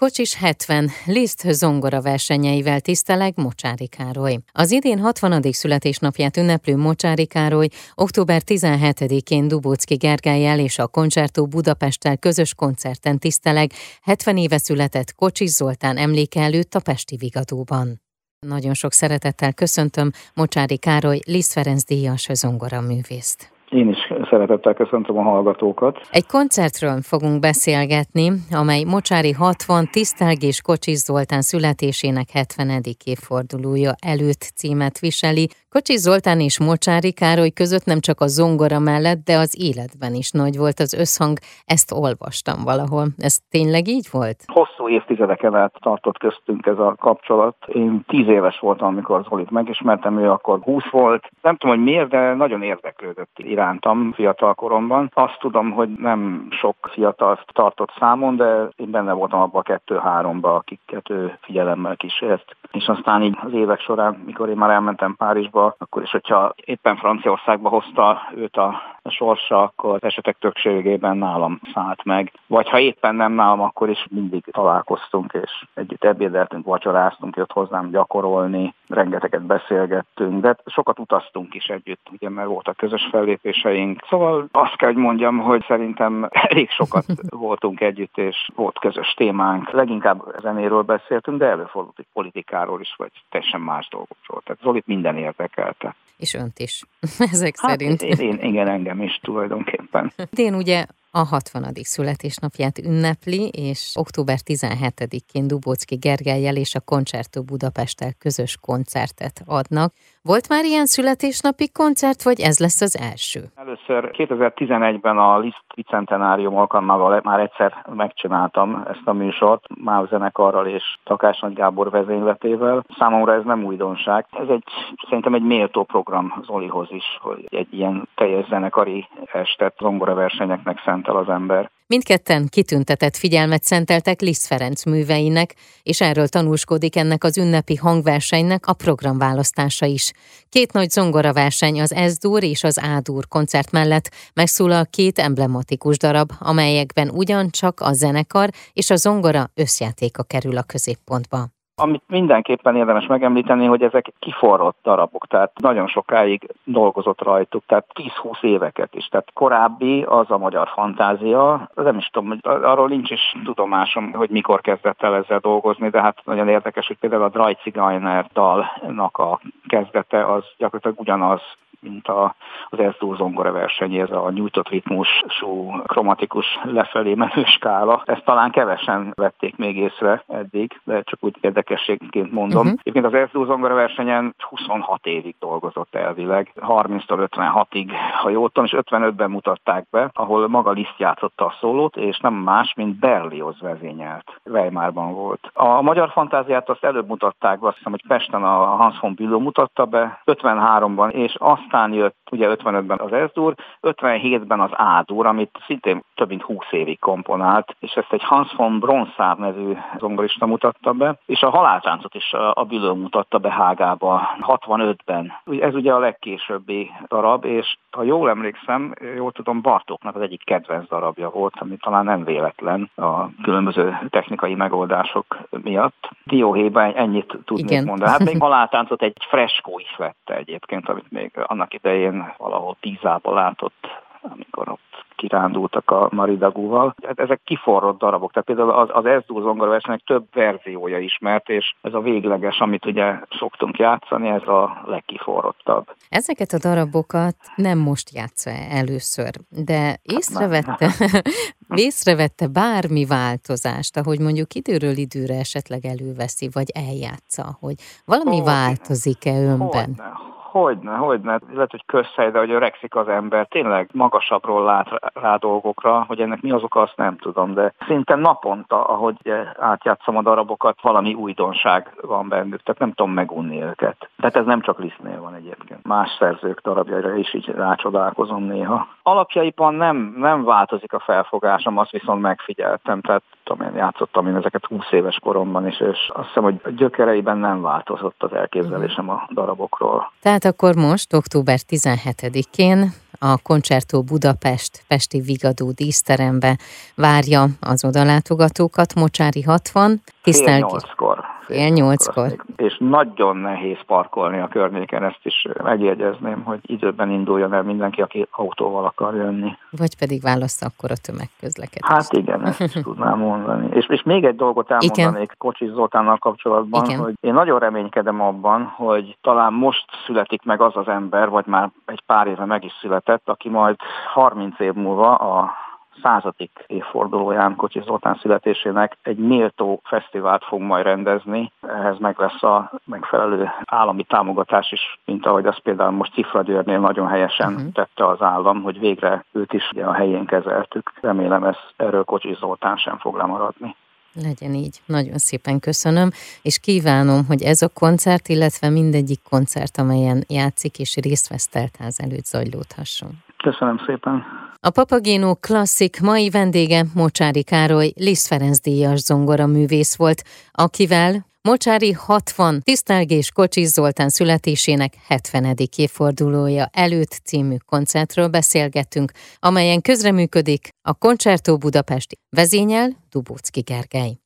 Kocsis 70, Liszt zongora versenyeivel tiszteleg Mocsári Károly. Az idén 60. születésnapját ünneplő Mocsári Károly október 17-én Dubóczky Gergellyel és a Concerto Budapesttel közös koncerten tiszteleg 70 éve született Kocsis Zoltán emléke előtt a Pesti Vigadóban. Nagyon sok szeretettel köszöntöm Mocsári Károly Liszt Ferenc díjas zongora művészt. Én is szeretettel köszöntöm a hallgatókat. Egy koncertről fogunk beszélgetni, amely Mocsári 60 tisztelg és Kocsis Zoltán születésének 70. évfordulója előtt címet viseli. Kocsis Zoltán és Mocsári Károly között nem csak a zongora mellett, de az életben is nagy volt az összhang. Ezt olvastam valahol. Ez tényleg így volt? Hosszú évtizedeken át tartott köztünk ez a kapcsolat. Én 10 éves voltam, amikor Zolit megismertem, ő akkor 20 volt. Nem tudom, hogy miért, de nagyon érdeklődött irántam fiatal koromban. Azt tudom, hogy nem sok fiatal tartott számon, de én benne voltam abban a 2-3-ban, akiket ő figyelemmel kísért. És aztán így az évek során, mikor én már elmentem Párizsba, akkor is, hogyha éppen Franciaországba hozta őt a sorsa, akkor esetek többségében nálam szállt meg. Vagy ha éppen nem nálam, akkor is mindig találkoztunk, és együtt ebédeltünk, vacsoráztunk, jött hozzám gyakorolni, rengeteget beszélgettünk, de sokat utaztunk is együtt, ugye, mert voltak közös fellépéseink. Szóval azt kell, hogy mondjam, hogy szerintem elég sokat voltunk együtt, és volt közös témánk. Leginkább zenéről beszéltünk, de előfordult egy politikáról is, vagy teljesen más dolgokról. Tehát Zolit minden érdekelte. És önt is, ezek szerint. Én, igen, engem is tulajdonképpen. Én ugye a 60. születésnapját ünnepli, és október 17-én Dubóczky Gergellyel és a Concerto Budapesttel közös koncertet adnak. Volt már ilyen születésnapi koncert, vagy ez lesz az első? Először 2011-ben a Liszt bicentenárium alkalmával már egyszer megcsináltam ezt a műsort, MÁV zenekarral és Takács Nagy Gábor vezényletével. Számomra ez nem újdonság. Ez szerintem egy méltó program Zolihoz is, hogy egy ilyen teljes zenekari estet zongoraversenyeknek szentel az ember. Mindketten kitüntetett figyelmet szenteltek Liszt Ferenc műveinek, és erről tanúskodik ennek az ünnepi hangversenynek a programválasztása is. 2 nagy zongoraverseny, az S-dúr és az A-dúr koncert mellett megszólal 2 emblematikus darab, amelyekben ugyancsak a zenekar és a zongora összjátéka kerül a középpontba. Amit mindenképpen érdemes megemlíteni, hogy ezek kiforrott darabok, tehát nagyon sokáig dolgozott rajtuk, tehát 10-20 éveket is. Tehát korábbi az a magyar fantázia, nem is tudom, arról nincs is tudomásom, hogy mikor kezdett el ezzel dolgozni, de hát nagyon érdekes, hogy például a Drajcigajner dalnak a kezdete az gyakorlatilag ugyanaz, mint az S-dúr zongora verseny, ez a nyújtott ritmusú, kromatikus lefelé menő skála. Ezt talán kevesen vették még észre eddig, de csak úgy érdekességként mondom. Egyébként az S-dúr zongora versenyen 26 évig dolgozott elvileg, 30-től 56-ig, ha jól tudom, és 55-ben mutatták be, ahol maga Liszt játszotta a szólót, és nem más, mint Berlioz vezényelt. Weimarban volt. A magyar fantáziát azt előbb mutatták be, azt hiszem, hogy Pesten a Hans von Bülow mutatta be, 53-ban, és aztán jött ugye 55-ben az S-dúr, 57-ben az A-dúr, amit szintén több mint 20 évig komponált, és ezt egy Hans von Bronsart nevű zongorista mutatta be, és a Haláltáncot is a Bülow mutatta be Hágába 65-ben. Ez ugye a legkésőbbi darab, és ha jól emlékszem, jól tudom, Bartóknak az egyik kedvenc darabja volt, ami talán nem véletlen a különböző technikai megoldások miatt. Dióhéjban ennyit tudnék mondani. Hát még Haláltáncot egy freskó is vette egyébként, amit még annak idején valahol Tízába látott, amikor ott kirándultak a Marie Duguval. Hát ezek kiforrott darabok, tehát például az S-dúr zongoraversenynek több verziója ismert, és ez a végleges, amit ugye szoktunk játszani, ez a legkiforrottabb. Ezeket a darabokat nem most játsza először, de észrevette bármi változást, ahogy mondjuk időről időre esetleg előveszi, vagy eljátsza, hogy valami változik-e önben? Hogyne. Lehet, hogy közhely, de hogy öregszik az ember. Tényleg magasabbról lát rá dolgokra, hogy ennek mi az oka, azt nem tudom, de szinte naponta, ahogy átjátszom a darabokat, valami újdonság van bennük, tehát nem tudom megunni őket. Tehát ez nem csak Lisztnél van egyébként. Más szerzők darabjaira is így rácsodálkozom néha. Alapjaiban nem változik a felfogásom, azt viszont megfigyeltem, tehát én játszottam ezeket 20 éves koromban is, és azt hiszem, hogy gyökereiben nem változott az elképzelésem a darabokról. Tehát akkor most, október 17-én a Concerto Budapest Pesti Vigadó díszterembe várja az odalátogatókat. Mocsári 60. Fél nyolckor. És nagyon nehéz parkolni a környéken, ezt is megjegyezném, hogy időben induljon el mindenki, aki autóval akar jönni. Vagy pedig válassza akkor a tömegközlekedést. Hát igen, ezt tudnám mondani. És még egy dolgot elmondanék Kocsis Zoltánnal kapcsolatban, hogy én nagyon reménykedem abban, hogy talán most születik meg az az ember, vagy már egy pár éve meg is született, aki majd 30 év múlva a 100. évfordulóján Kocsis Zoltán születésének egy méltó fesztivált fog majd rendezni. Ehhez meg lesz a megfelelő állami támogatás is, mint ahogy azt például most Cifra Györgynél nagyon helyesen tette az állam, hogy végre őt is a helyén kezeltük. Remélem erről Kocsis Zoltán sem fog lemaradni. Legyen így. Nagyon szépen köszönöm, és kívánom, hogy ez a koncert, illetve mindegyik koncert, amelyen játszik és részt vesz teltház előtt zajlódhasson. Köszönöm szépen. A Papagéno Klasszik mai vendége Mocsári Károly, Liszt Ferenc díjas zongoraművész volt, akivel Mocsári 60 tisztelgés Kocsis Zoltán születésének 70. évfordulója előtt című koncertről beszélgettünk, amelyen közreműködik a Concerto Budapest, vezényel Dubóczky Gergely.